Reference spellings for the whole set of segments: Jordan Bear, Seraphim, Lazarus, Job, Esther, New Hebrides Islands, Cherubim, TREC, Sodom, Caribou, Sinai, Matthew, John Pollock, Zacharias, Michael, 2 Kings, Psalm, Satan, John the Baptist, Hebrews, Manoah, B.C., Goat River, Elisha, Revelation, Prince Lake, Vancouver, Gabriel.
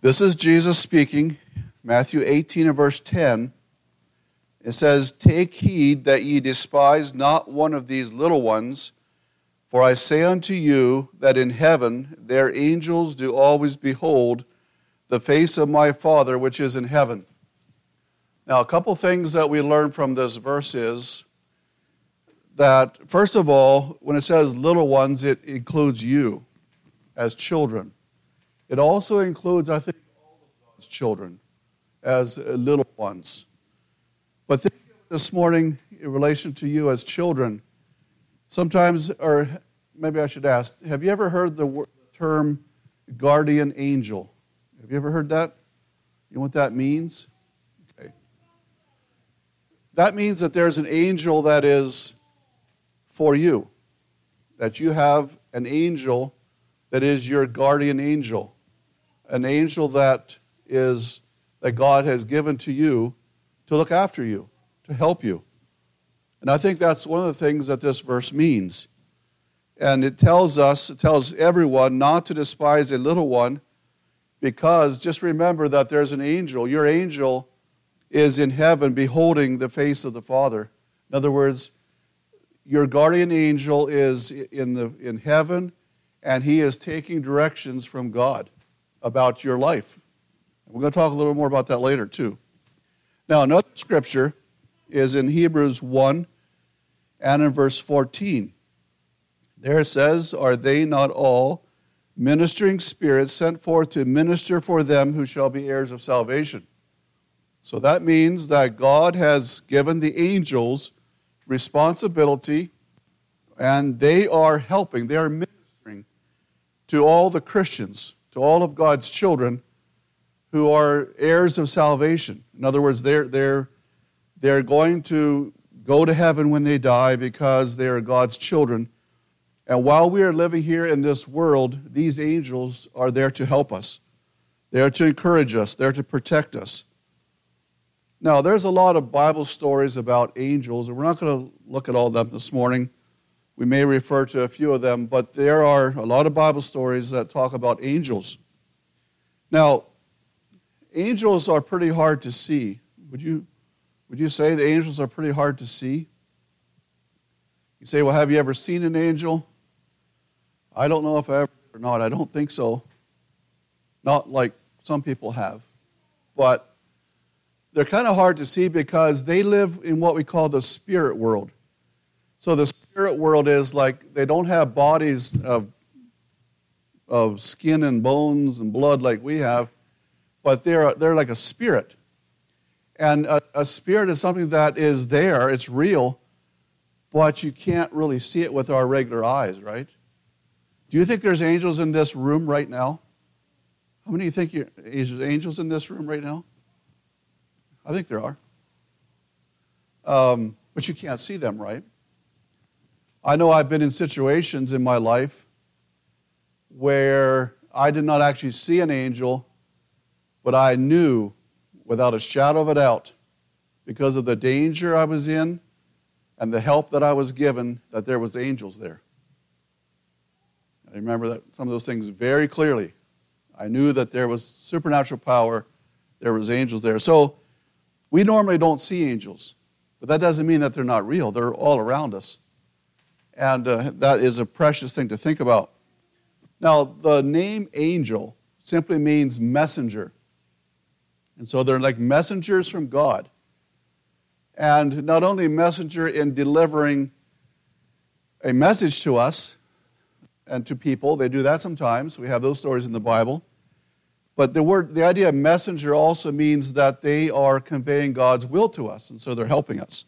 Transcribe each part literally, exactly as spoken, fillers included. This is Jesus speaking, Matthew eighteen and verse ten. It says, "Take heed that ye despise not one of these little ones, for I say unto you that in heaven their angels do always behold the face of my Father which is in heaven." Now, a couple things that we learn from this verse is that, first of all, when it says little ones, it includes you as children. It also includes, I think, all of God's children as little ones. But think this morning in relation to you as children. Sometimes, or maybe I should ask, have you ever heard the term guardian angel? Have you ever heard that? You know what that means? Okay. That means that there's an angel that is for you, that you have an angel that is your guardian angel, an angel that is that God has given to you to look after you, to help you. And I think that's one of the things that this verse means. And it tells us, it tells everyone not to despise a little one, because just remember that there's an angel. Your angel is in heaven beholding the face of the Father. In other words, your guardian angel is in the in heaven, and he is taking directions from God about your life. We're going to talk a little more about that later too. Now, another scripture is in Hebrews one and in verse fourteen. There it says, "Are they not all ministering spirits sent forth to minister for them who shall be heirs of salvation?" So that means that God has given the angels responsibility, and they are helping, they are ministering to all the Christians, to all of God's children who are heirs of salvation. In other words, they're they're They're going to go to heaven when they die because they are God's children. And while we are living here in this world, these angels are there to help us. They're to encourage us. They're to protect us. Now, there's a lot of Bible stories about angels, and we're not going to look at all of them this morning. We may refer to a few of them, but there are a lot of Bible stories that talk about angels. Now, angels are pretty hard to see. Would you... Would you say the angels are pretty hard to see? You say, well, have you ever seen an angel? I don't know if I ever or not. I don't think so. Not like some people have. But they're kind of hard to see because they live in what we call the spirit world. So the spirit world is like they don't have bodies of, of skin and bones and blood like we have, but they're they're like a spirit. And a, a spirit is something that is there, it's real, but you can't really see it with our regular eyes, right? Do you think there's angels in this room right now? How many of you think there's angels in this room right now? I think there are. Um, but you can't see them, right? I know I've been in situations in my life where I did not actually see an angel, but I knew without a shadow of a doubt, because of the danger I was in and the help that I was given, that there was angels there. I remember that, some of those things very clearly. I knew that there was supernatural power, there was angels there. So we normally don't see angels, but that doesn't mean that they're not real. They're all around us. And uh, that is a precious thing to think about. Now, the name angel simply means messenger. And so they're like messengers from God. And not only messenger in delivering a message to us and to people, they do that sometimes. We have those stories in the Bible. But the word, the idea of messenger also means that they are conveying God's will to us, and so they're helping us.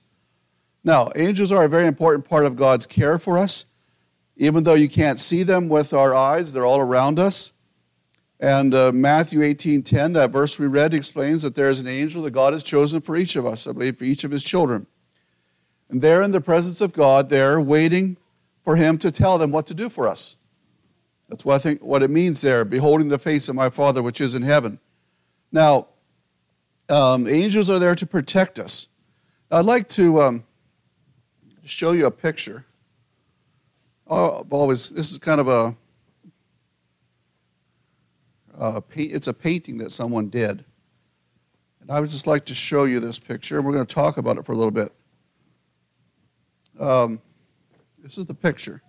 Now, angels are a very important part of God's care for us. Even though you can't see them with our eyes, they're all around us. And uh, Matthew eighteen ten, that verse we read, explains that there is an angel that God has chosen for each of us, I believe, for each of his children. And they're in the presence of God, they're waiting for him to tell them what to do for us. That's what I think what it means there, beholding the face of my Father which is in heaven. Now, um, angels are there to protect us. Now, I'd like to um, show you a picture. I've always, this is kind of a... uh, it's a painting that someone did. And I would just like to show you this picture, and we're going to talk about it for a little bit. Um, this is the picture.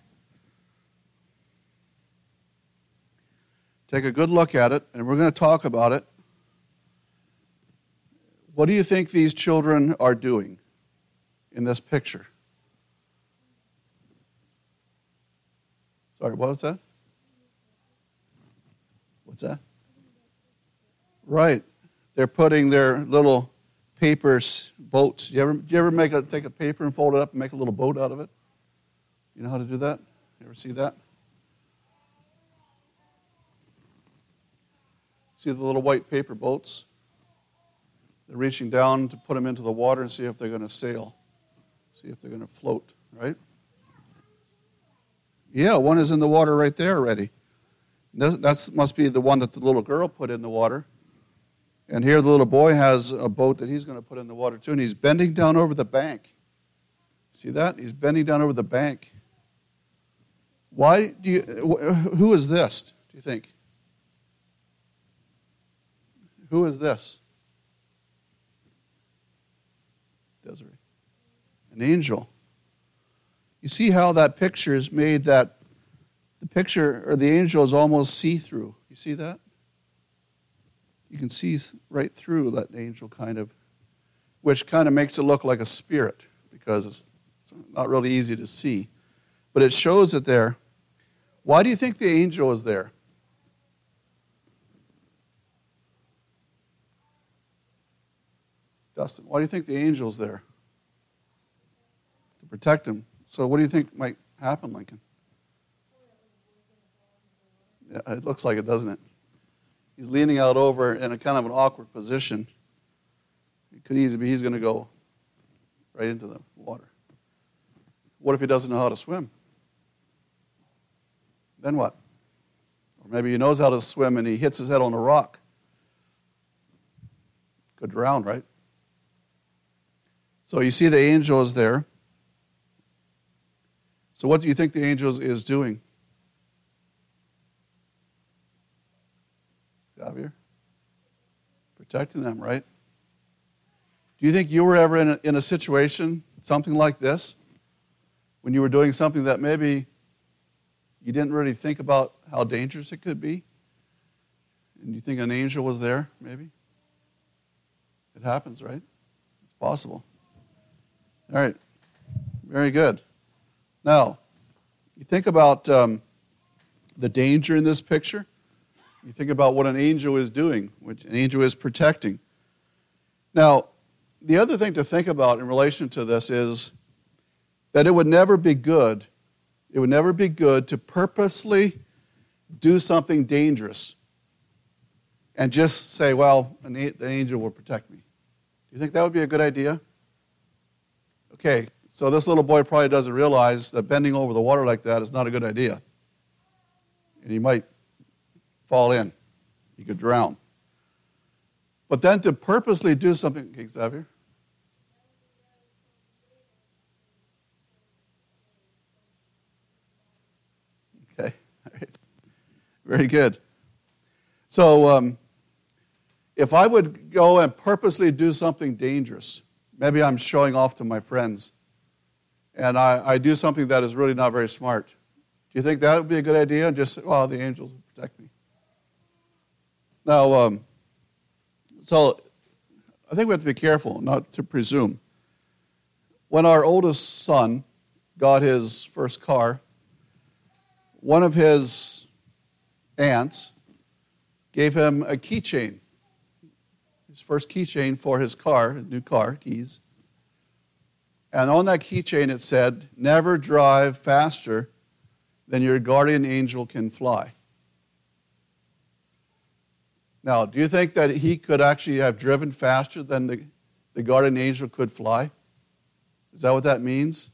Take a good look at it, and we're going to talk about it. What do you think these children are doing in this picture? Sorry, what was that? What's that? Right. They're putting their little paper boats. You ever, do you ever make a, take a paper and fold it up and make a little boat out of it? You know how to do that? You ever see that? See the little white paper boats? They're reaching down to put them into the water and see if they're going to sail, see if they're going to float, right? Yeah, one is in the water right there already. That must be the one that the little girl put in the water. And here the little boy has a boat that he's going to put in the water too, and he's bending down over the bank. See that? He's bending down over the bank. Why do you, who is this, do you think? Who is this? Desiree. An angel. You see how that picture is made that the picture or the angel is almost see-through. You see that? You can see right through that angel kind of, which kind of makes it look like a spirit because it's not really easy to see. But it shows it there. Why do you think the angel is there? Dustin, why do you think the angel's there? To protect him. So what do you think might happen, Lincoln? Yeah, it looks like it, doesn't it? He's leaning out over in a kind of an awkward position. It could easily be he's going to go right into the water. What if he doesn't know how to swim? Then what? Or maybe he knows how to swim and he hits his head on a rock. Could drown, right? So you see the angel is there. So what do you think the angel is doing? Xavier? Protecting them, right? Do you think you were ever in a, in a situation, something like this, when you were doing something that maybe you didn't really think about how dangerous it could be? And you think an angel was there, maybe? It happens, right? It's possible. All right, very good. Now, you think about um, the danger in this picture. You think about what an angel is doing, which an angel is protecting. Now, the other thing to think about in relation to this is that it would never be good, it would never be good to purposely do something dangerous and just say, well, an the angel will protect me. Do you think that would be a good idea? Okay, so this little boy probably doesn't realize that bending over the water like that is not a good idea. And he might fall in. He could drown. But then to purposely do something, okay, Xavier? Okay, all right. Very good. So um, if I would go and purposely do something dangerous, maybe I'm showing off to my friends, and I, I do something that is really not very smart. Do you think that would be a good idea? Just say, well, the angels will protect me. Now, um, so I think we have to be careful not to presume. When our oldest son got his first car, one of his aunts gave him a keychain. His first keychain for his car, his new car, keys. And on that keychain it said, never drive faster than your guardian angel can fly. Now, do you think that he could actually have driven faster than the, the guardian angel could fly? Is that what that means?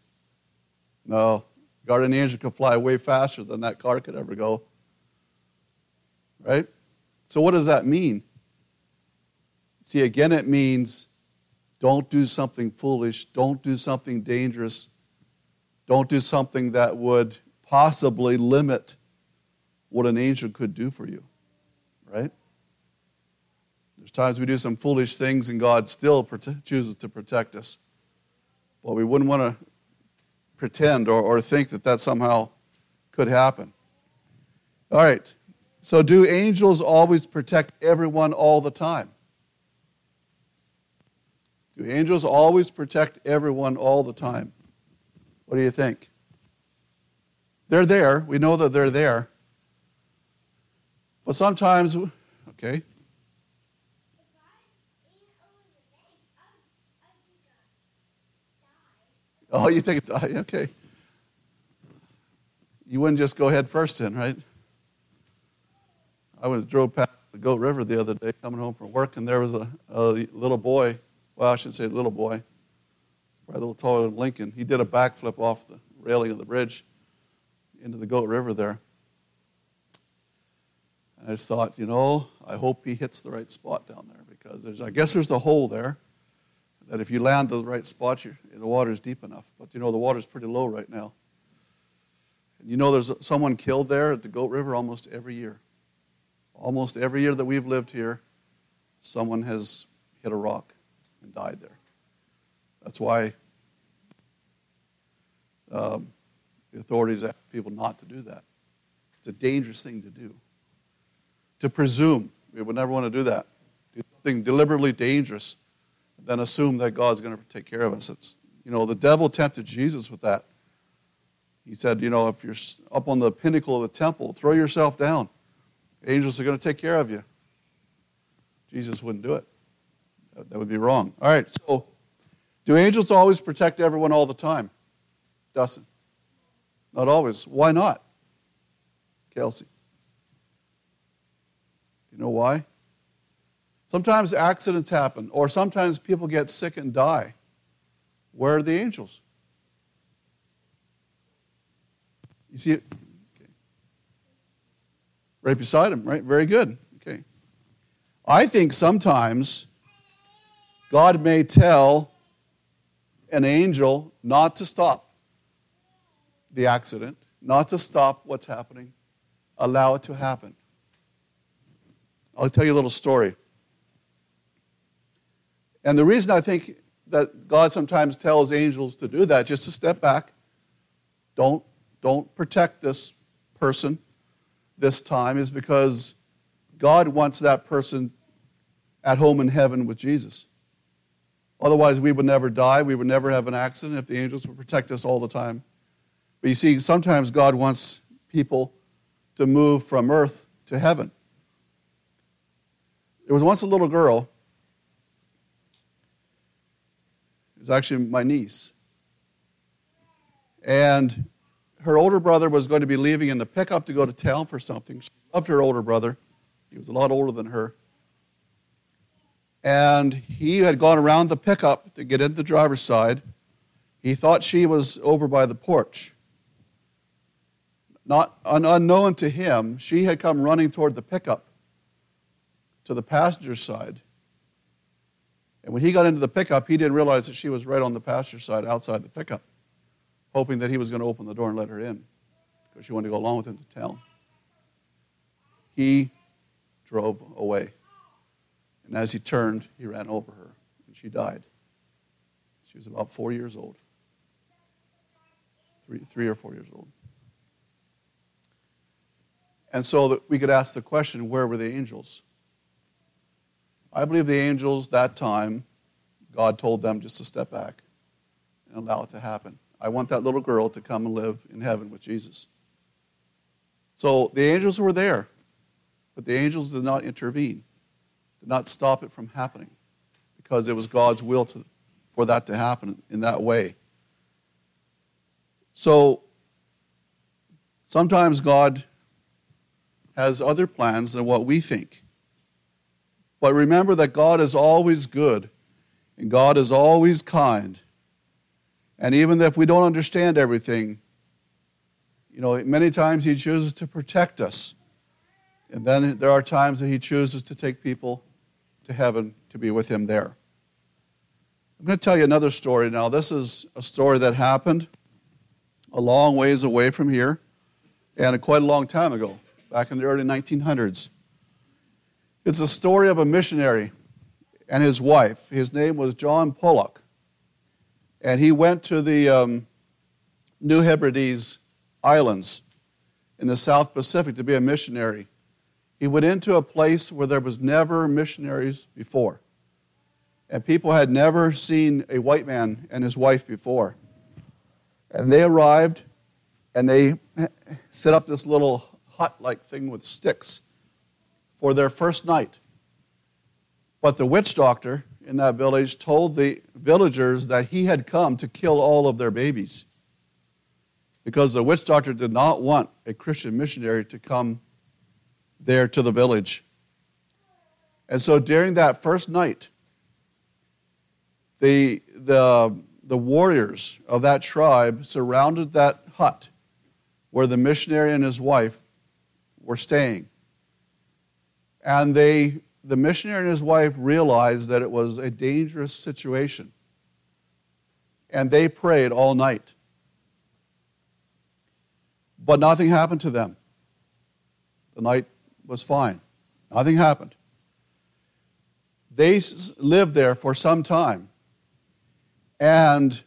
No. The guardian angel could fly way faster than that car could ever go. Right? So what does that mean? See, again, it means don't do something foolish, don't do something dangerous, don't do something that would possibly limit what an angel could do for you, right? right? There's times we do some foolish things and God still prote- chooses to protect us. But we wouldn't want to pretend or, or think that that somehow could happen. All right. So do angels always protect everyone all the time? Do angels always protect everyone all the time? What do you think? They're there. We know that they're there. But sometimes, okay. Oh, you take it, okay. You wouldn't just go head first in, right? I was drove past the Goat River the other day coming home from work, and there was a, a little boy. Well, I should say little boy. Probably a little taller than Lincoln. He did a backflip off the railing of the bridge into the Goat River there. And I just thought, you know, I hope he hits the right spot down there because there's, I guess there's a hole there that if you land the right spot, you're, the water's deep enough. But, you know, the water's pretty low right now. And you know there's someone killed there at the Goat River almost every year. Almost every year that we've lived here, someone has hit a rock and died there. That's why um, the authorities ask people not to do that. It's a dangerous thing to do. To presume. We would never want to do that. Do something deliberately dangerous, then assume that God's going to take care of us. It's, you know, the devil tempted Jesus with that. He said, you know, if you're up on the pinnacle of the temple, throw yourself down. Angels are going to take care of you. Jesus wouldn't do it. That would be wrong. All right, so do angels always protect everyone all the time? Dustin? Not always. Why not? Kelsey? Do you know why? Sometimes accidents happen, or sometimes people get sick and die. Where are the angels? You see it? Okay. Right beside him, right? Very good. Okay. I think sometimes God may tell an angel not to stop the accident, not to stop what's happening, allow it to happen. I'll tell you a little story. And the reason I think that God sometimes tells angels to do that, just to step back, don't, don't protect this person this time, is because God wants that person at home in heaven with Jesus. Otherwise, we would never die. We would never have an accident if the angels would protect us all the time. But you see, sometimes God wants people to move from earth to heaven. There was once a little girl. It was actually my niece. And her older brother was going to be leaving in the pickup to go to town for something. She loved her older brother. He was a lot older than her. And he had gone around the pickup to get in the driver's side. He thought she was over by the porch. Not unknown to him, she had come running toward the pickup to the passenger side. And when he got into the pickup, he didn't realize that she was right on the passenger side outside the pickup, hoping that he was going to open the door and let her in because she wanted to go along with him to town. He drove away. And as he turned, he ran over her, and she died. She was about four years old, three, three or four years old. And so that we could ask the question, where were the angels? I believe the angels that time, God told them just to step back and allow it to happen. I want that little girl to come and live in heaven with Jesus. So the angels were there, but the angels did not intervene, did not stop it from happening, because it was God's will to, for that to happen in that way. So sometimes God has other plans than what we think. But remember that God is always good, and God is always kind. And even if we don't understand everything, you know, many times He chooses to protect us. And then there are times that He chooses to take people to heaven to be with Him there. I'm going to tell you another story now. This is a story that happened a long ways away from here, and quite a long time ago, back in the early nineteen hundreds. It's a story of a missionary and his wife. His name was John Pollock. And he went to the um, New Hebrides Islands in the South Pacific to be a missionary. He went into a place where there was never missionaries before. And people had never seen a white man and his wife before. And they arrived, and they set up this little hut-like thing with sticks for their first night. But the witch doctor in that village told the villagers that he had come to kill all of their babies, because the witch doctor did not want a Christian missionary to come there to the village. And so during that first night, the the the warriors of that tribe surrounded that hut where the missionary and his wife were staying. And they the missionary and his wife realized that it was a dangerous situation. And they prayed all night. But nothing happened to them. The night was fine. Nothing happened. They lived there for some time. And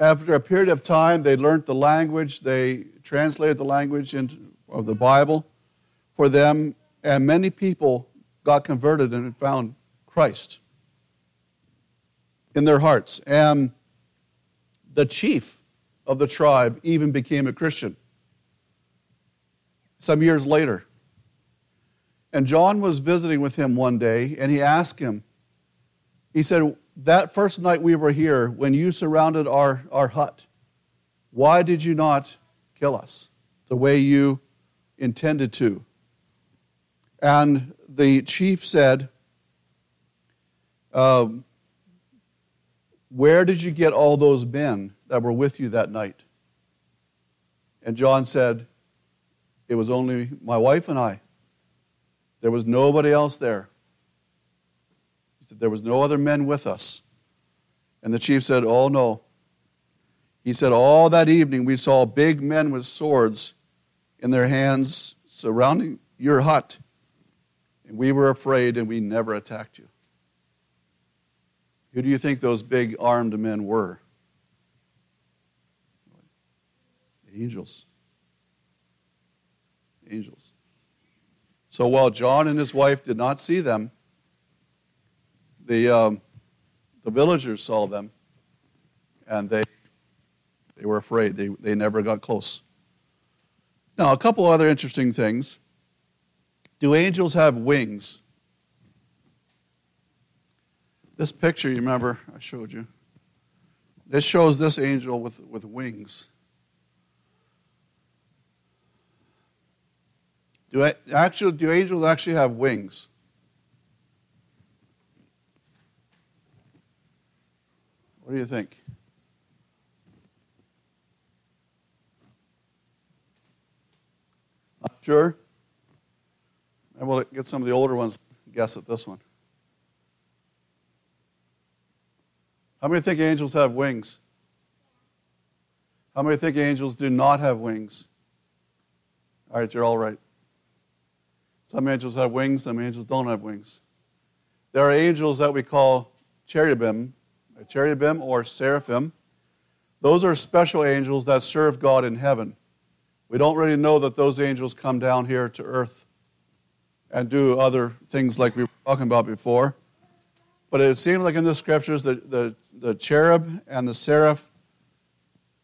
after a period of time, they learned the language. They translated the language into, of the Bible for them. And many people got converted and found Christ in their hearts. And the chief of the tribe even became a Christian some years later. And John was visiting with him one day, and he asked him, he said, "That first night we were here, when you surrounded our, our hut, why did you not kill us the way you intended to?" And the chief said, um, "Where did you get all those men that were with you that night?" And John said, "It was only my wife and I. There was nobody else there." He said, "There was no other men with us." And the chief said, "Oh, no." He said, "All that evening we saw big men with swords in their hands surrounding your hut. And we were afraid, and we never attacked you." Who do you think those big armed men were? Angels. Angels. So while John and his wife did not see them, the um, the villagers saw them, and they they were afraid. They they never got close. Now, a couple other interesting things. Do angels have wings? This picture, you remember, I showed you. This shows this angel with, with wings. Do I, actually, do angels actually have wings? What do you think? Not sure? And we'll get some of the older ones to guess at this one. How many think angels have wings? How many think angels do not have wings? All right, you're all right. Some angels have wings, some angels don't have wings. There are angels that we call cherubim, a cherubim or seraphim. Those are special angels that serve God in heaven. We don't really know that those angels come down here to earth and do other things like we were talking about before. But it seems like in the scriptures, the, the, the cherub and the seraph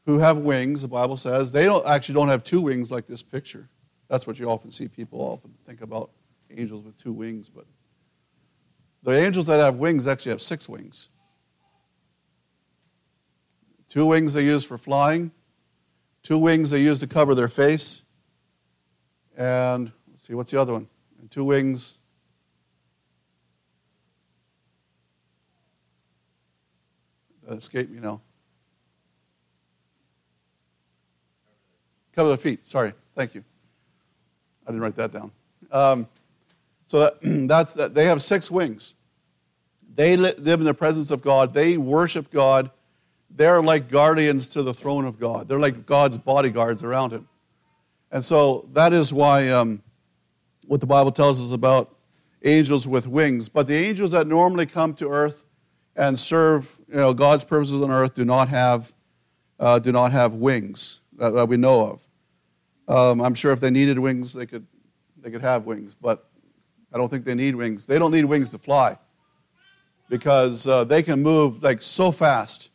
who have wings, the Bible says, they don't actually don't have two wings like this picture. That's what you often see. People often think about angels with two wings, but the angels that have wings actually have six wings. Two wings they use for flying, two wings they use to cover their face, and let's see, what's the other one? And two wings. That escaped me now. Cover their feet. Sorry. Thank you. I didn't write that down. Um, so that, that's that. They have six wings. They live in the presence of God. They worship God. They're like guardians to the throne of God. They're like God's bodyguards around him. And so that is why... Um, what the Bible tells us about angels with wings. But the angels that normally come to earth and serve, you know, God's purposes on earth do not have uh, do not have wings that, that we know of. Um, I'm sure if they needed wings, they could they could have wings, but I don't think they need wings. They don't need wings to fly because uh, they can move like so fast,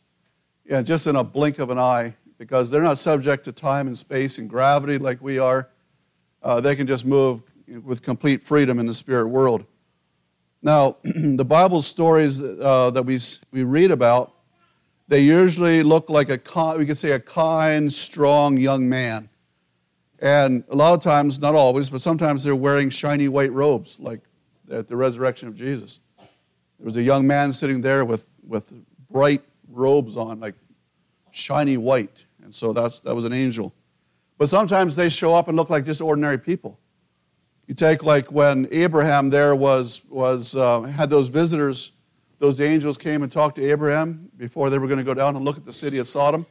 you know, just in a blink of an eye, because they're not subject to time and space and gravity like we are. Uh, they can just move with complete freedom in the spirit world. Now, the Bible stories uh, that we we read about, they usually look like a kind, we could say a kind, strong young man. And a lot of times, not always, but sometimes they're wearing shiny white robes, like at the resurrection of Jesus. There was a young man sitting there with, with bright robes on, like shiny white. And so that's that was an angel. But sometimes they show up and look like just ordinary people. You take like when Abraham there was, was uh, had those visitors, those angels came and talked to Abraham before they were going to go down and look at the city of Sodom,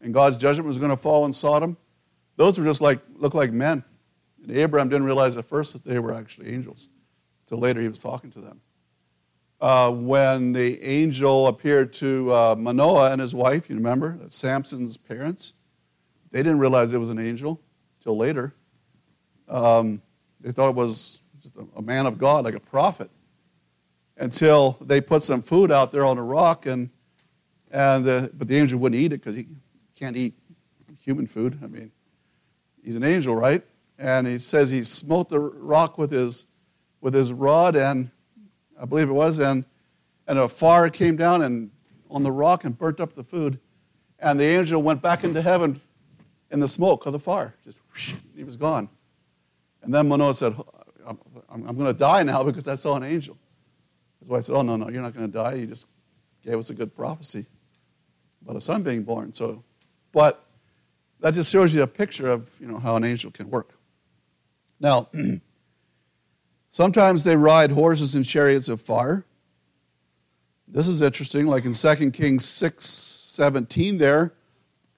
and God's judgment was going to fall on Sodom. Those were just like, looked like men. And Abraham didn't realize at first that they were actually angels until later he was talking to them. Uh, when the angel appeared to uh, Manoah and his wife, you remember, that's Samson's parents, they didn't realize it was an angel till later. Um, they thought it was just a, a man of God, like a prophet, until they put some food out there on a rock, and and the, but the angel wouldn't eat it because he can't eat human food. I mean, he's an angel, right? And he says he smote the rock with his with his rod, and I believe it was, and and a fire came down and on the rock and burnt up the food, and the angel went back into heaven in the smoke of the fire. Just whoosh, he was gone. And then Manoah said, I'm, I'm going to die now because I saw an angel. His wife said, oh, no, no, you're not going to die. You just gave us a good prophecy about a son being born. So, but that just shows you a picture of, you know, how an angel can work. Now, sometimes they ride horses and chariots of fire. This is interesting, like in Second Kings six seventeen there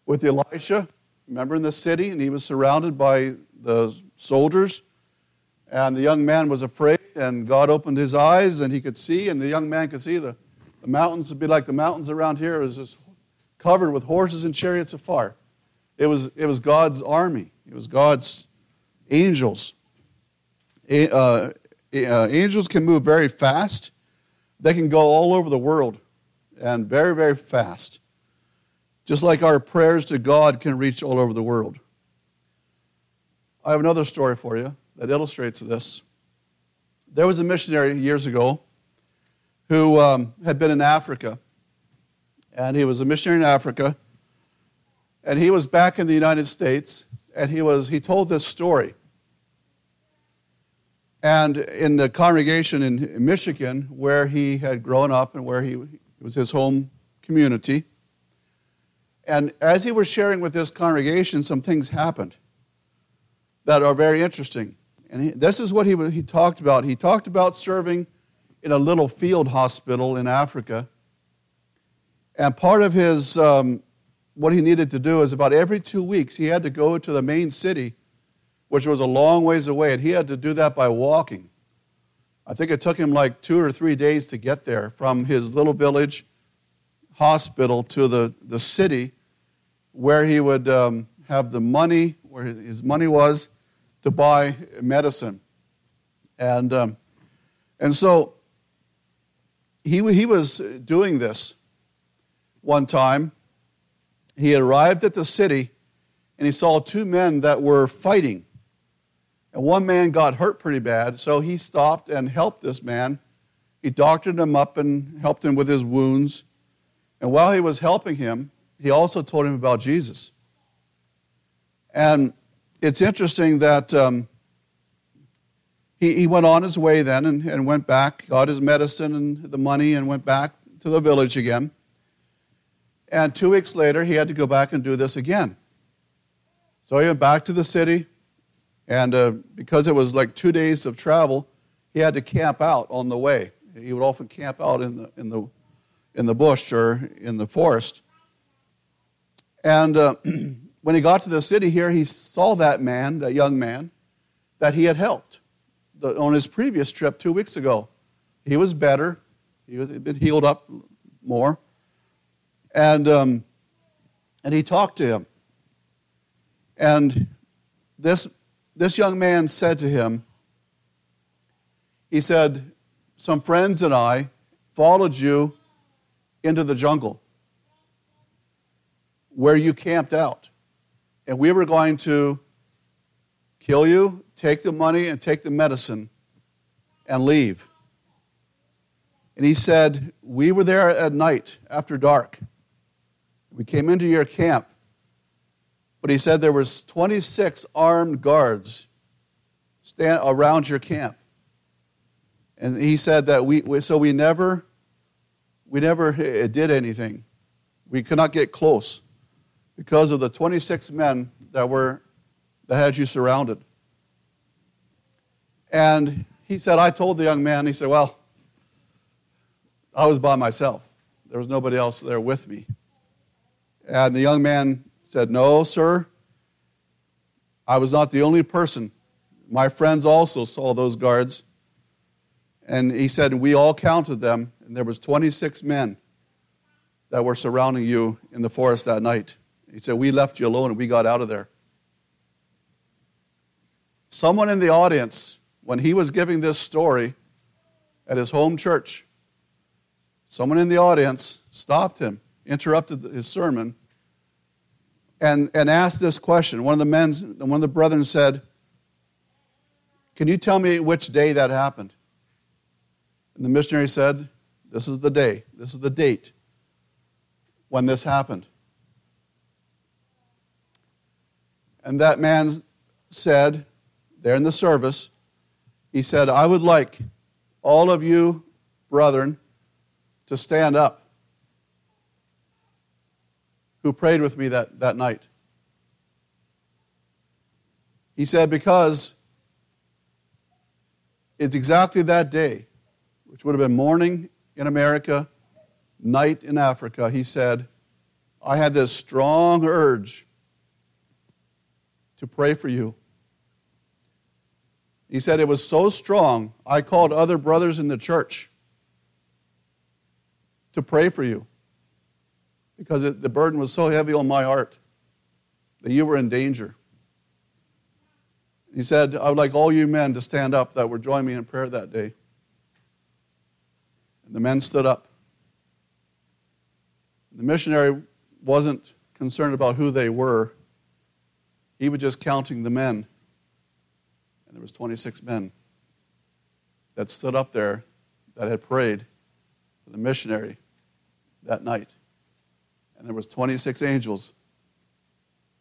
with Elisha. Remember, in the city, and he was surrounded by the soldiers, and the young man was afraid, and God opened his eyes, and he could see, and the young man could see the, the mountains would be like the mountains around here. It was just covered with horses and chariots of fire. It was it was God's army. It was God's angels. A, uh, uh, angels can move very fast. They can go all over the world, and very, very fast. Just like our prayers to God can reach all over the world. I have another story for you that illustrates this. There was a missionary years ago who um, had been in Africa, and he was a missionary in Africa, and he was back in the United States, and he was he told this story. And in the congregation in Michigan, where he had grown up and where he it was his home community. And as he was sharing with this congregation, some things happened that are very interesting. And he, this is what he he talked about. He talked about serving in a little field hospital in Africa. And part of his, um, what he needed to do is about every two weeks, he had to go to the main city, which was a long ways away, and he had to do that by walking. I think it took him like two or three days to get there from his little village hospital to the, the city, where he would um, have the money, where his money was, to buy medicine. And um, and so he he was doing this one time. He arrived at the city, and he saw two men that were fighting. And one man got hurt pretty bad, so he stopped and helped this man. He doctored him up and helped him with his wounds. And while he was helping him, he also told him about Jesus. And it's interesting that um, he, he went on his way then and, and went back, got his medicine and the money, and went back to the village again. And two weeks later, he had to go back and do this again. So he went back to the city, and uh, because it was like two days of travel, he had to camp out on the way. He would often camp out in the in the in the bush or in the forest. And uh, when he got to the city here, he saw that man, that young man, that he had helped, the, on his previous trip two weeks ago. He was better. He was been healed up more. And um, and he talked to him. And this this young man said to him, he said, some friends and I followed you into the jungle where you camped out. And we were going to kill you, take the money, and take the medicine, and leave. And he said, we were there at night after dark. We came into your camp. But he said there was twenty-six armed guards stand around your camp. And he said that we, we so we never, we never did anything. We could not get close because of the twenty-six men that were that had you surrounded. And he said, I told the young man, he said, well, I was by myself. There was nobody else there with me. And the young man said, no, sir, I was not the only person. My friends also saw those guards. And he said, we all counted them, and there was twenty-six men that were surrounding you in the forest that night. He said, we left you alone, and we got out of there. Someone in the audience, when he was giving this story at his home church, someone in the audience stopped him, interrupted his sermon, and, and asked this question. One of the men, one of the brethren said, can you tell me which day that happened? And the missionary said, this is the day, this is the date when this happened. And that man said, there in the service, he said, I would like all of you, brethren, to stand up, who prayed with me that, that night. He said, because it's exactly that day, which would have been morning in America, night in Africa, he said, I had this strong urge to pray for you. He said, it was so strong, I called other brothers in the church to pray for you, because it, the burden was so heavy on my heart that you were in danger. He said, I would like all you men to stand up that would join me in prayer that day. And the men stood up. The missionary wasn't concerned about who they were. He was just counting the men. And there was twenty-six men that stood up there that had prayed the missionary that night. And there was twenty-six angels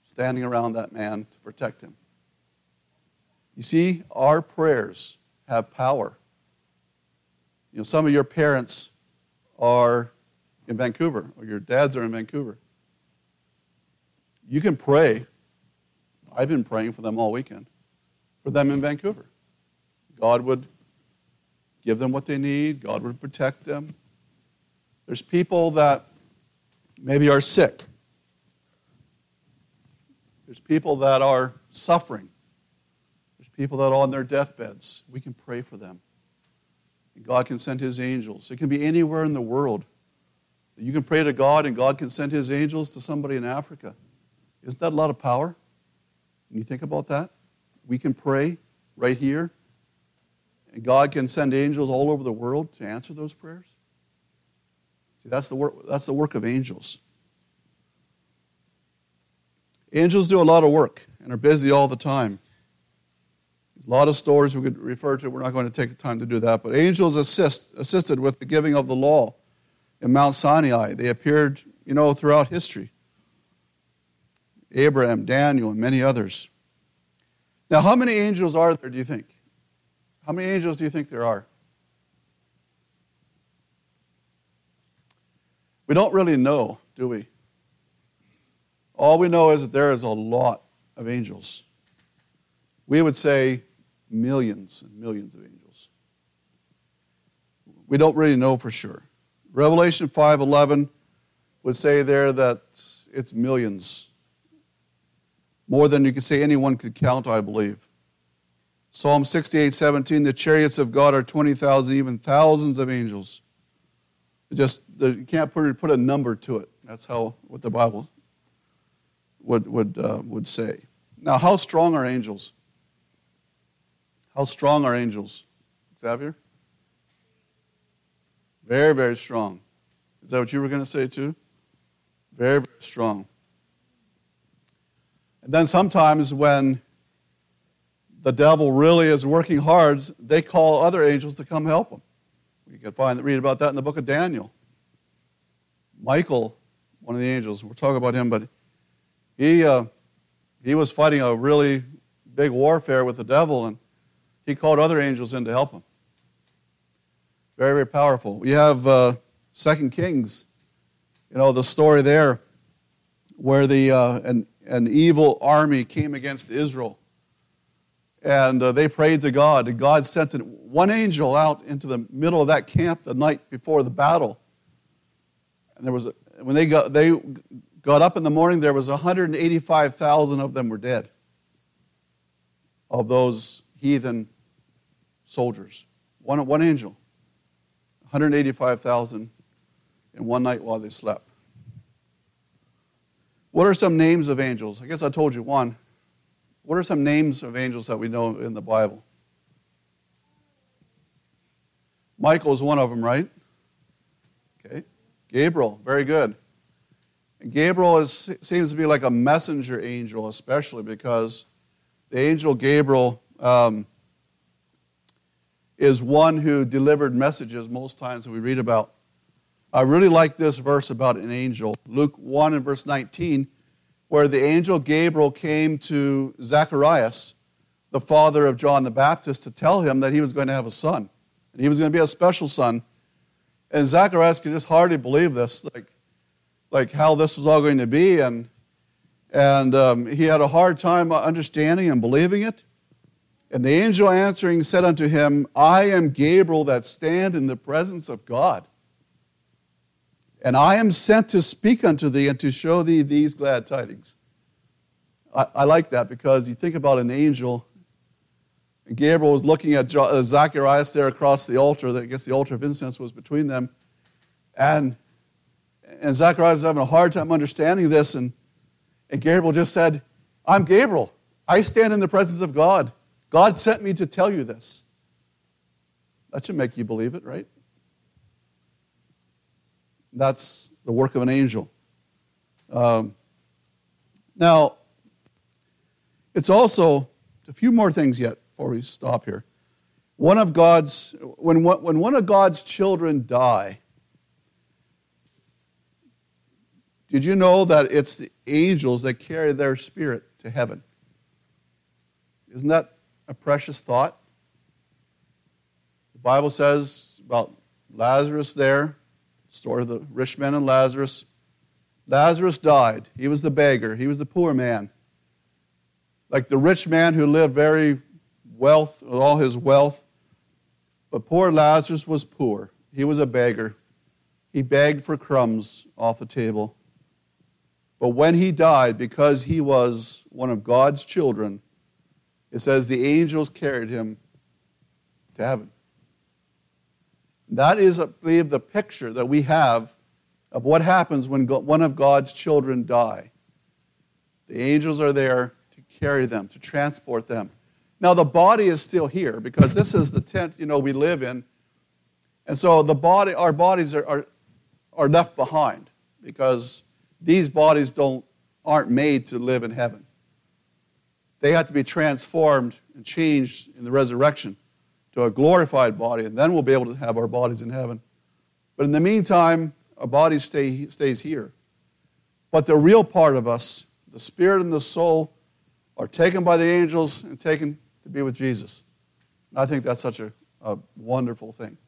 standing around that man to protect him. You see, our prayers have power. You know, some of your parents are in Vancouver, or your dads are in Vancouver. You can pray. I've been praying for them all weekend, for them in Vancouver. God would give them what they need. God would protect them. There's people that maybe are sick. There's people that are suffering. There's people that are on their deathbeds. We can pray for them. And God can send his angels. It can be anywhere in the world. You can pray to God and God can send his angels to somebody in Africa. Isn't that a lot of power? When you think about that, we can pray right here. And God can send angels all over the world to answer those prayers. See, that's the work, that's the work of angels. Angels do a lot of work and are busy all the time. There's a lot of stories we could refer to. We're not going to take the time to do that. But angels assist assisted with the giving of the law in Mount Sinai. They appeared, you know, throughout history. Abraham, Daniel, and many others. Now, how many angels are there, do you think? How many angels do you think there are? We don't really know, do we? All we know is that there is a lot of angels. We would say millions and millions of angels. We don't really know for sure. Revelation five eleven would say there that it's millions. More than you could say anyone could count, I believe. Psalm sixty-eight seventeen, the chariots of God are twenty thousand, even thousands of angels. Just you can't put put a number to it. That's how what the Bible would would uh, would say. Now, how strong are angels? How strong are angels, Xavier? Very, very strong. Is that what you were going to say too? Very, very strong. And then sometimes when the devil really is working hard, they call other angels to come help them. You can find read about that in the book of Daniel. Michael, one of the angels, we'll talk about him, but he uh, he was fighting a really big warfare with the devil, and he called other angels in to help him. Very, very powerful. We have uh, Second Kings, you know, the story there where the uh, an, an evil army came against Israel. And uh, they prayed to God, and God sent one angel out into the middle of that camp the night before the battle. And there was a, when they got they got up in the morning, there was one hundred eighty-five thousand of them were dead, of those heathen soldiers. One one angel, one hundred eighty-five thousand in one night while they slept. What are some names of angels? I guess I told you one. What are some names of angels that we know in the Bible? Michael is one of them, right? Okay. Gabriel, very good. And Gabriel is, seems to be like a messenger angel, especially because the angel Gabriel um, is one who delivered messages most times that we read about. I really like this verse about an angel. Luke one and verse nineteen, where the angel Gabriel came to Zacharias, the father of John the Baptist, to tell him that he was going to have a son. And he was going to be a special son. And Zacharias could just hardly believe this, like, like how this was all going to be. And, and um, he had a hard time understanding and believing it. And the angel answering said unto him, I am Gabriel that stand in the presence of God. And I am sent to speak unto thee and to show thee these glad tidings. I, I like that because you think about an angel. And Gabriel was looking at Zacharias there across the altar. I guess the altar of incense was between them. And, and Zacharias is having a hard time understanding this. And, and Gabriel just said, I'm Gabriel. I stand in the presence of God. God sent me to tell you this. That should make you believe it, right? That's the work of an angel. Um, now, it's also a few more things yet before we stop here. One of God's when one, when one of God's children die, did you know that it's the angels that carry their spirit to heaven? Isn't that a precious thought? The Bible says about Lazarus there. Story of the rich man and Lazarus. Lazarus died. He was the beggar. He was the poor man. Like the rich man who lived very wealth, with all his wealth. But poor Lazarus was poor. He was a beggar. He begged for crumbs off the table. But when he died, because he was one of God's children, it says the angels carried him to heaven. That is, I believe, the picture that we have of what happens when one of God's children die. The angels are there to carry them, to transport them. Now, the body is still here because this is the tent, you know, we live in. And so the body, our bodies are, are, are left behind because these bodies don't, aren't made to live in heaven. They have to be transformed and changed in the resurrection to a glorified body, and then we'll be able to have our bodies in heaven. But in the meantime, our body stay, stays here. But the real part of us, the spirit and the soul, are taken by the angels and taken to be with Jesus. And I think that's such a, a wonderful thing.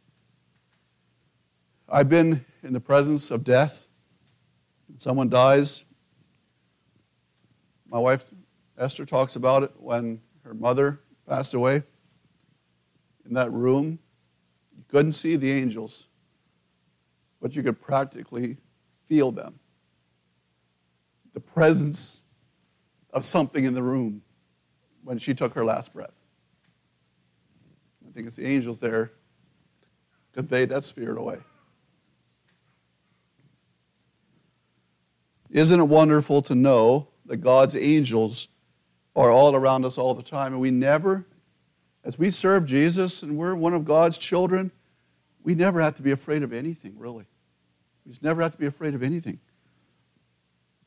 I've been in the presence of death. When someone dies, my wife, Esther, talks about it when her mother passed away. In that room, you couldn't see the angels, but you could practically feel them. The presence of something in the room when she took her last breath. I think it's the angels there to convey that spirit away. Isn't it wonderful to know that God's angels are all around us all the time, and we never, as we serve Jesus and we're one of God's children, we never have to be afraid of anything, really. We just never have to be afraid of anything.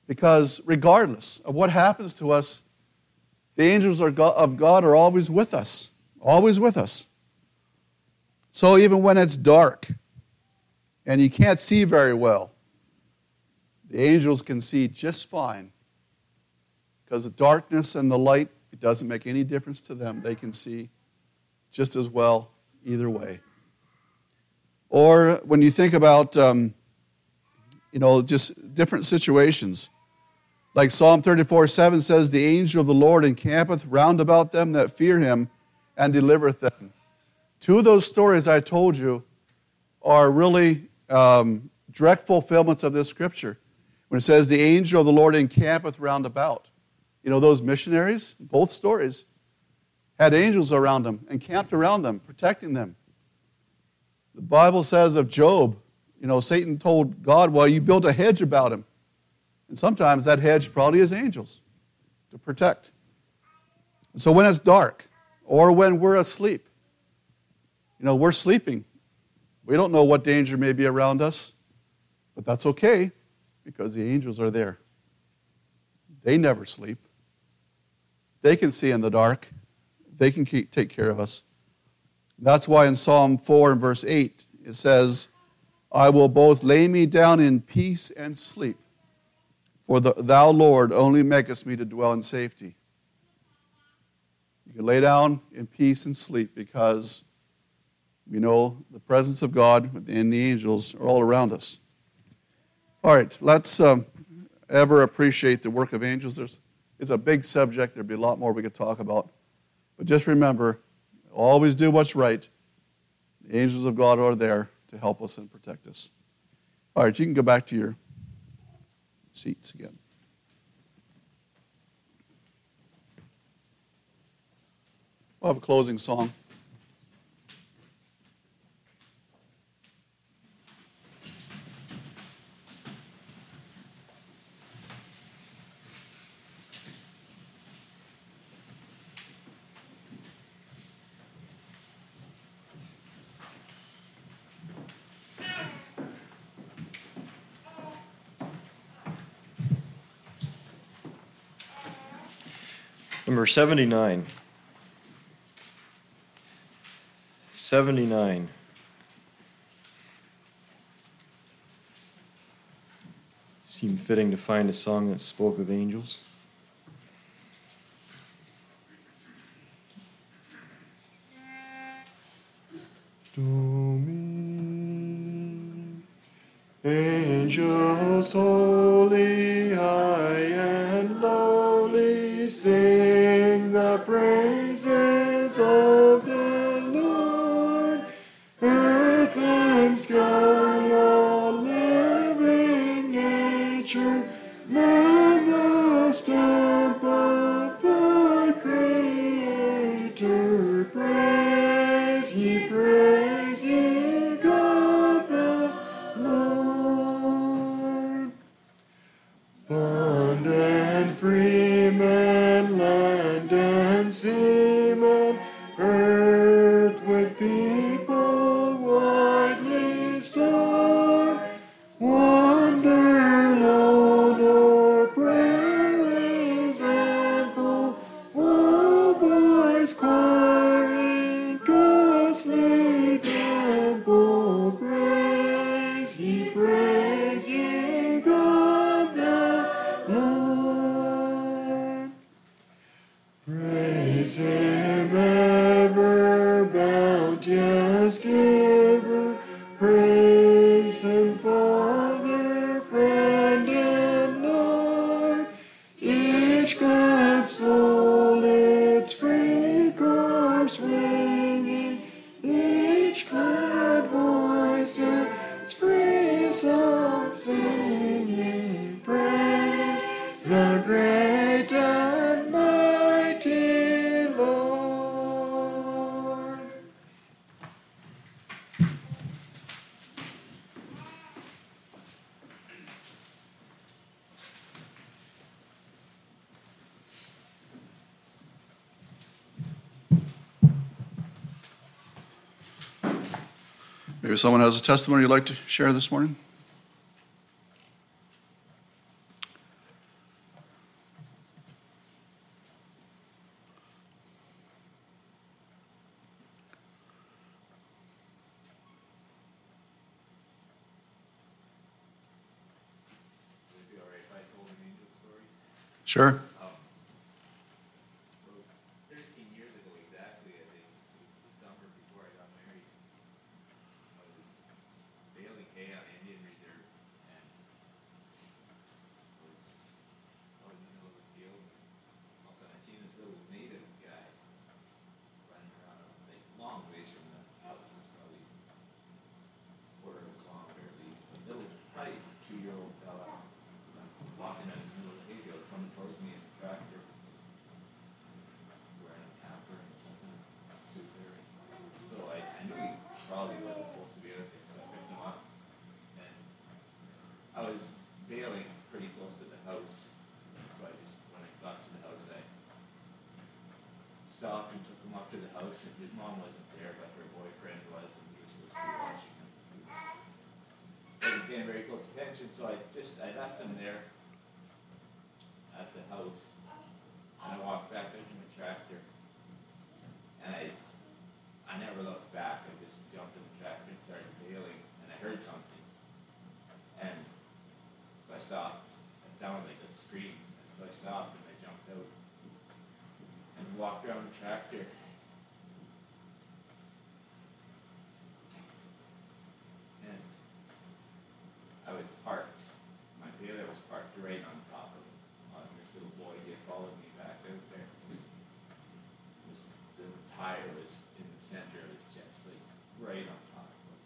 Because regardless of what happens to us, the angels of God are always with us, always with us. So even when it's dark and you can't see very well, the angels can see just fine. Because the darkness and the light, it doesn't make any difference to them. They can see just as well either way. Or when you think about, um, you know, just different situations. Like Psalm thirty-four seven says, the angel of the Lord encampeth round about them that fear him and delivereth them. Two of those stories I told you are really um, direct fulfillments of this scripture. When it says, the angel of the Lord encampeth round about. You know, those missionaries, both stories, had angels around them, encamped around them, protecting them. The Bible says of Job, you know, Satan told God, well, you built a hedge about him. And sometimes that hedge probably is angels to protect. And so when it's dark or when we're asleep, you know, we're sleeping. We don't know what danger may be around us, but that's okay because the angels are there. They never sleep. They can see in the dark. They can keep, take care of us. That's why in Psalm four and verse eight, it says, I will both lay me down in peace and sleep, for the, thou, Lord, only makest me to dwell in safety. You can lay down in peace and sleep because we know the presence of God and the angels are all around us. All right, let's um, ever appreciate the work of angels. There's, it's a big subject. There'd be a lot more we could talk about. But just remember, always do what's right. The angels of God are there to help us and protect us. All right, you can go back to your seats again. We'll have a closing song. Number seventy-nine. seventy-nine. Seemed fitting to find a song that spoke of angels. Domi, angels holy, I am lowly, sing the praises of the Lord, earth and sky, all living nature, man the stamp of the Creator. Praise ye, praise ye God the Lord. Bond and free man, land and seamen, earth with people widely starred, wonder, Lord, or prayer is ample, all voice choir in ghostly temple, praise ye, praise ye God the Lord. Praise Praise him ever, bounteous giver, praise him Father, friend, and Lord. Each good soul its free course ringing, each glad voice its free song singing. Praise the great and mighty Maybe someone has a testimony you'd like to share this morning. Sure. Um, thirteen years ago exactly, I think, it was the summer before I got married, I was bailing hay on Indian Reserve, and was out in the middle of the field, and all of a sudden I seen this little native guy running around a long ways from the house. It was probably a quarter of a kilometer at least, a little, probably two-year-old fella walking in the middle of the hayfield, coming towards me in the tractor, wearing a camper and something, suit there. So I, I knew he probably wasn't supposed to be out there, so I picked him up. And I was bailing pretty close to the house, so I just, when I got to the house, I stopped and took him up to the house, and his mom wasn't there, but her boyfriend was, and he was supposed to be watching him. He was, wasn't paying very close attention, so I just, I left him there at the house, and I walked back into my tractor, and I I never looked back. I just jumped in the tractor and started bailing, and I heard something, and so I stopped. It sounded like a scream, and so I stopped and I jumped out and walked around the tractor, and I was parked. My baler was parked right on top of it. This little boy, he had followed me back out there. This, the tire was in the center of his chest, like right on top of him.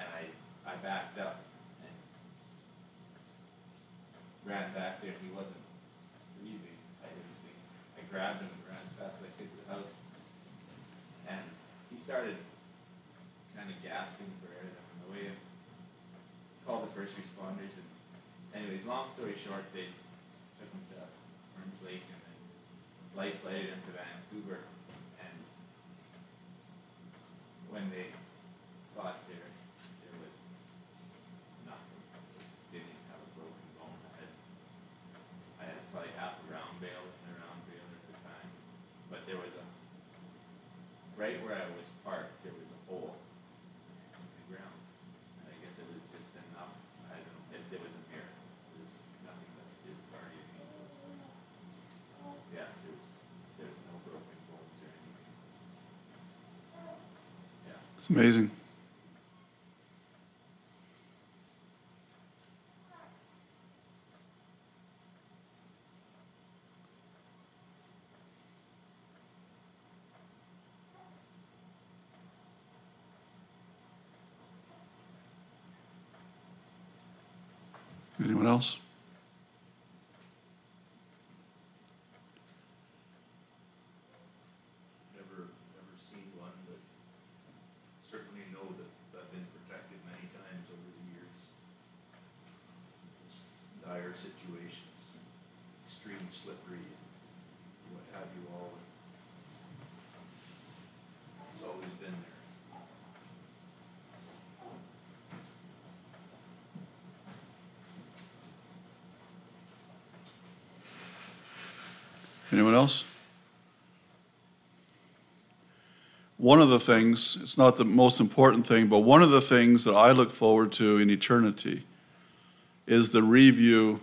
And I, I backed up and ran back there. He wasn't breathing. I didn't think. I grabbed him and ran as fast as I could to the house. And he started kind of gasping for air on the way in. Called the first responders and anyways, long story short, they took him to Prince Lake and then life flighted him to Vancouver. And when they got there, there was nothing. They didn't have a broken bone. I had, I had probably half a round bale and a round bale at the time. But there was a, right where I was parked, there was a hole in the ground. And I guess it was just enough. I don't know. It, it was a mirror. Yeah, there's there's no broken bones or anything. Yeah. It's amazing. Anyone else? Situations, extreme slippery, what have you all. It's always been there. Anyone else? One of the things, it's not the most important thing, but one of the things that I look forward to in eternity is the review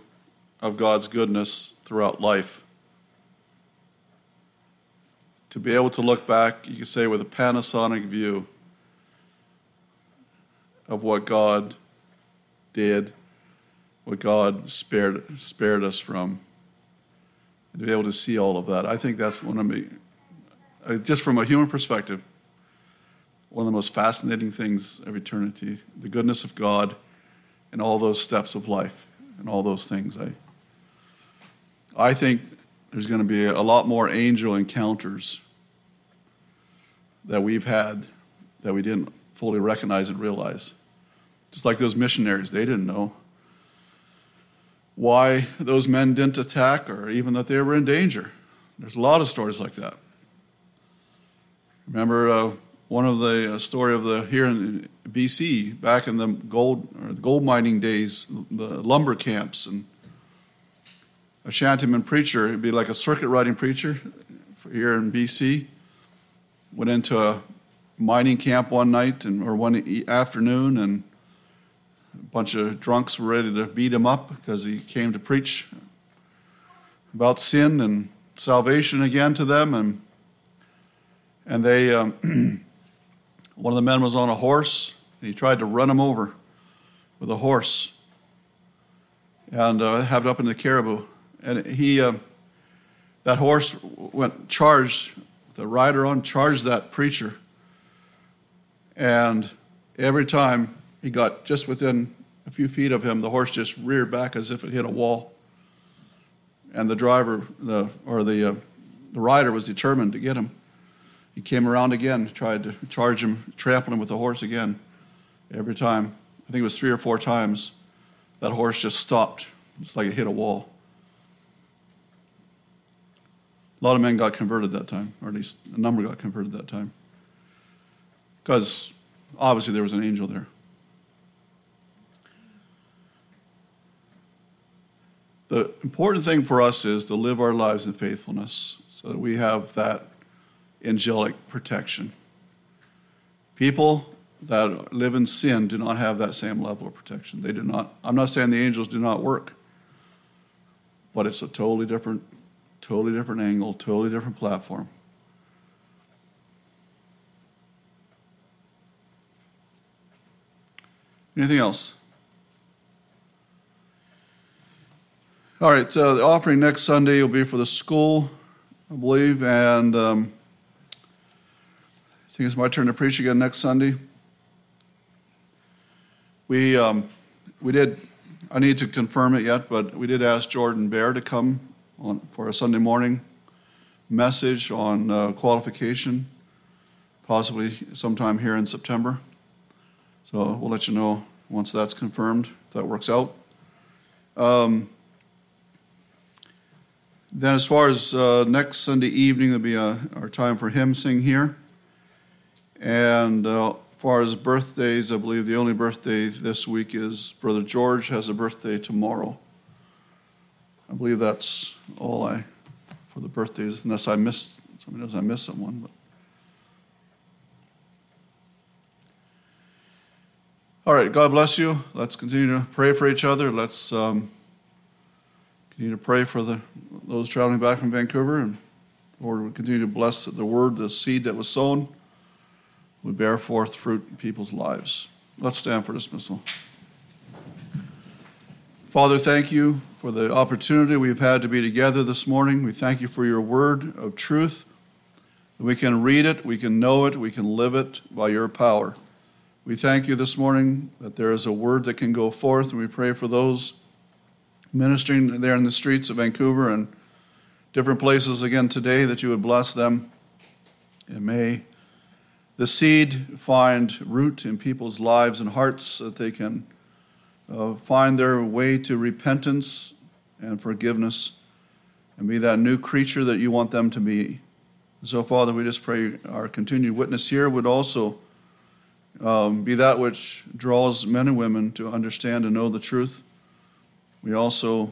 of God's goodness throughout life. To be able to look back, you could say, with a panoramic view of what God did, what God spared spared us from, and to be able to see all of that. I think that's one of me, just from a human perspective, one of the most fascinating things of eternity, the goodness of God and all those steps of life and all those things. I I think there's going to be a lot more angel encounters that we've had that we didn't fully recognize and realize. Just like those missionaries, they didn't know why those men didn't attack or even that they were in danger. There's a lot of stories like that. Remember uh, one of the uh, story of the here in B C back in the gold or gold mining days, the lumber camps, and a shantyman preacher, it'd be like a circuit riding preacher here in B C, went into a mining camp one night and or one afternoon, and a bunch of drunks were ready to beat him up because he came to preach about sin and salvation again to them, and and they um, one of the men was on a horse and he tried to run him over with a horse and uh, have it up in the Caribou, and he uh, that horse went charged the rider on charged that preacher. And every time he got just within a few feet of him, the horse just reared back as if it hit a wall. And the driver, the, or the, uh, the rider was determined to get him. He came around again, tried to charge him, trample him with the horse again. Every time, I think it was three or four times, that horse just stopped, just like it hit a wall. A lot of men got converted that time, or at least a number got converted that time. Because obviously there was an angel there. The important thing for us is to live our lives in faithfulness so that we have that angelic protection. People that live in sin do not have that same level of protection. They do not. I'm not saying the angels do not work, but it's a totally different, totally different angle, totally different platform. Anything else? All right, so the offering next Sunday will be for the school, I believe, and um, I think it's my turn to preach again next Sunday. We um, we did, I need to confirm it yet, but we did ask Jordan Bear to come on for a Sunday morning message on uh, qualification, possibly sometime here in September. So we'll let you know once that's confirmed, if that works out. Um, then as far as uh, next Sunday evening, there'll be a, our time for hymn sing here. And uh, as far as birthdays, I believe the only birthday this week is Brother George has a birthday tomorrow. I believe that's all I for the birthdays, unless I missed, somebody knows I missed someone, but. All right, God bless you. Let's continue to pray for each other. Let's um, continue to pray for the those traveling back from Vancouver. And the Lord will continue to bless the word, the seed that was sown, would bear forth fruit in people's lives. Let's stand for dismissal. Father, thank you for the opportunity we've had to be together this morning. We thank you for your word of truth. We can read it, we can know it, we can live it by your power. We thank you this morning that there is a word that can go forth, and we pray for those ministering there in the streets of Vancouver and different places again today, that you would bless them. And may the seed find root in people's lives and hearts, that they can uh, find their way to repentance and forgiveness and be that new creature that you want them to be. And so, Father, we just pray our continued witness here would also Um, be that which draws men and women to understand and know the truth. We also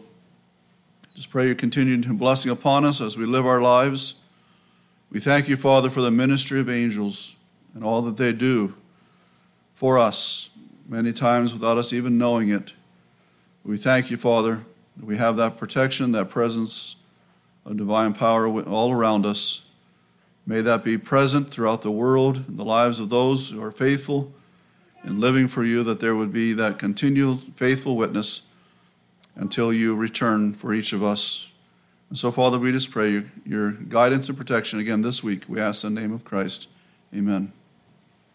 just pray your continued blessing upon us as we live our lives. We thank you, Father, for the ministry of angels and all that they do for us, many times without us even knowing it. We thank you, Father, that we have that protection, that presence of divine power all around us. May that be present throughout the world, in the lives of those who are faithful in living for you, that there would be that continual faithful witness until you return for each of us. And so, Father, we just pray your, your guidance and protection again this week. We ask in the name of Christ. Amen.